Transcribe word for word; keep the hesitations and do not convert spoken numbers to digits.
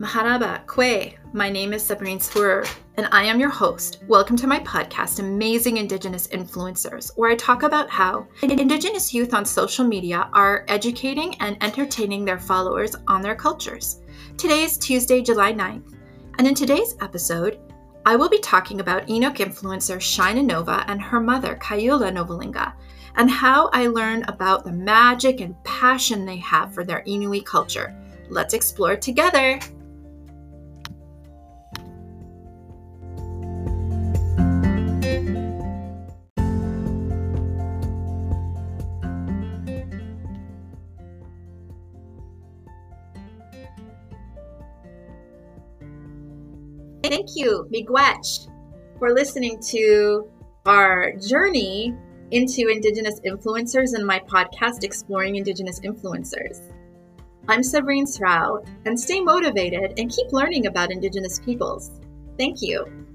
Maharaba Kwe, my name is Sabrina Swir, and I am your host. Welcome to my podcast, Amazing Indigenous Influencers, where I talk about how Indigenous youth on social media are educating and entertaining their followers on their cultures. Today is Tuesday, July ninth, and in today's episode, I will be talking about Inuk influencer Shina Nova and her mother, Kayula Novalinga, and how I learn about the magic and passion they have for their Inuit culture. Let's explore together. Thank you, Miigwech, for listening to our journey into Indigenous influencers and my podcast, Exploring Indigenous Influencers. I'm Sabrina Swir, and stay motivated and keep learning about Indigenous peoples. Thank you.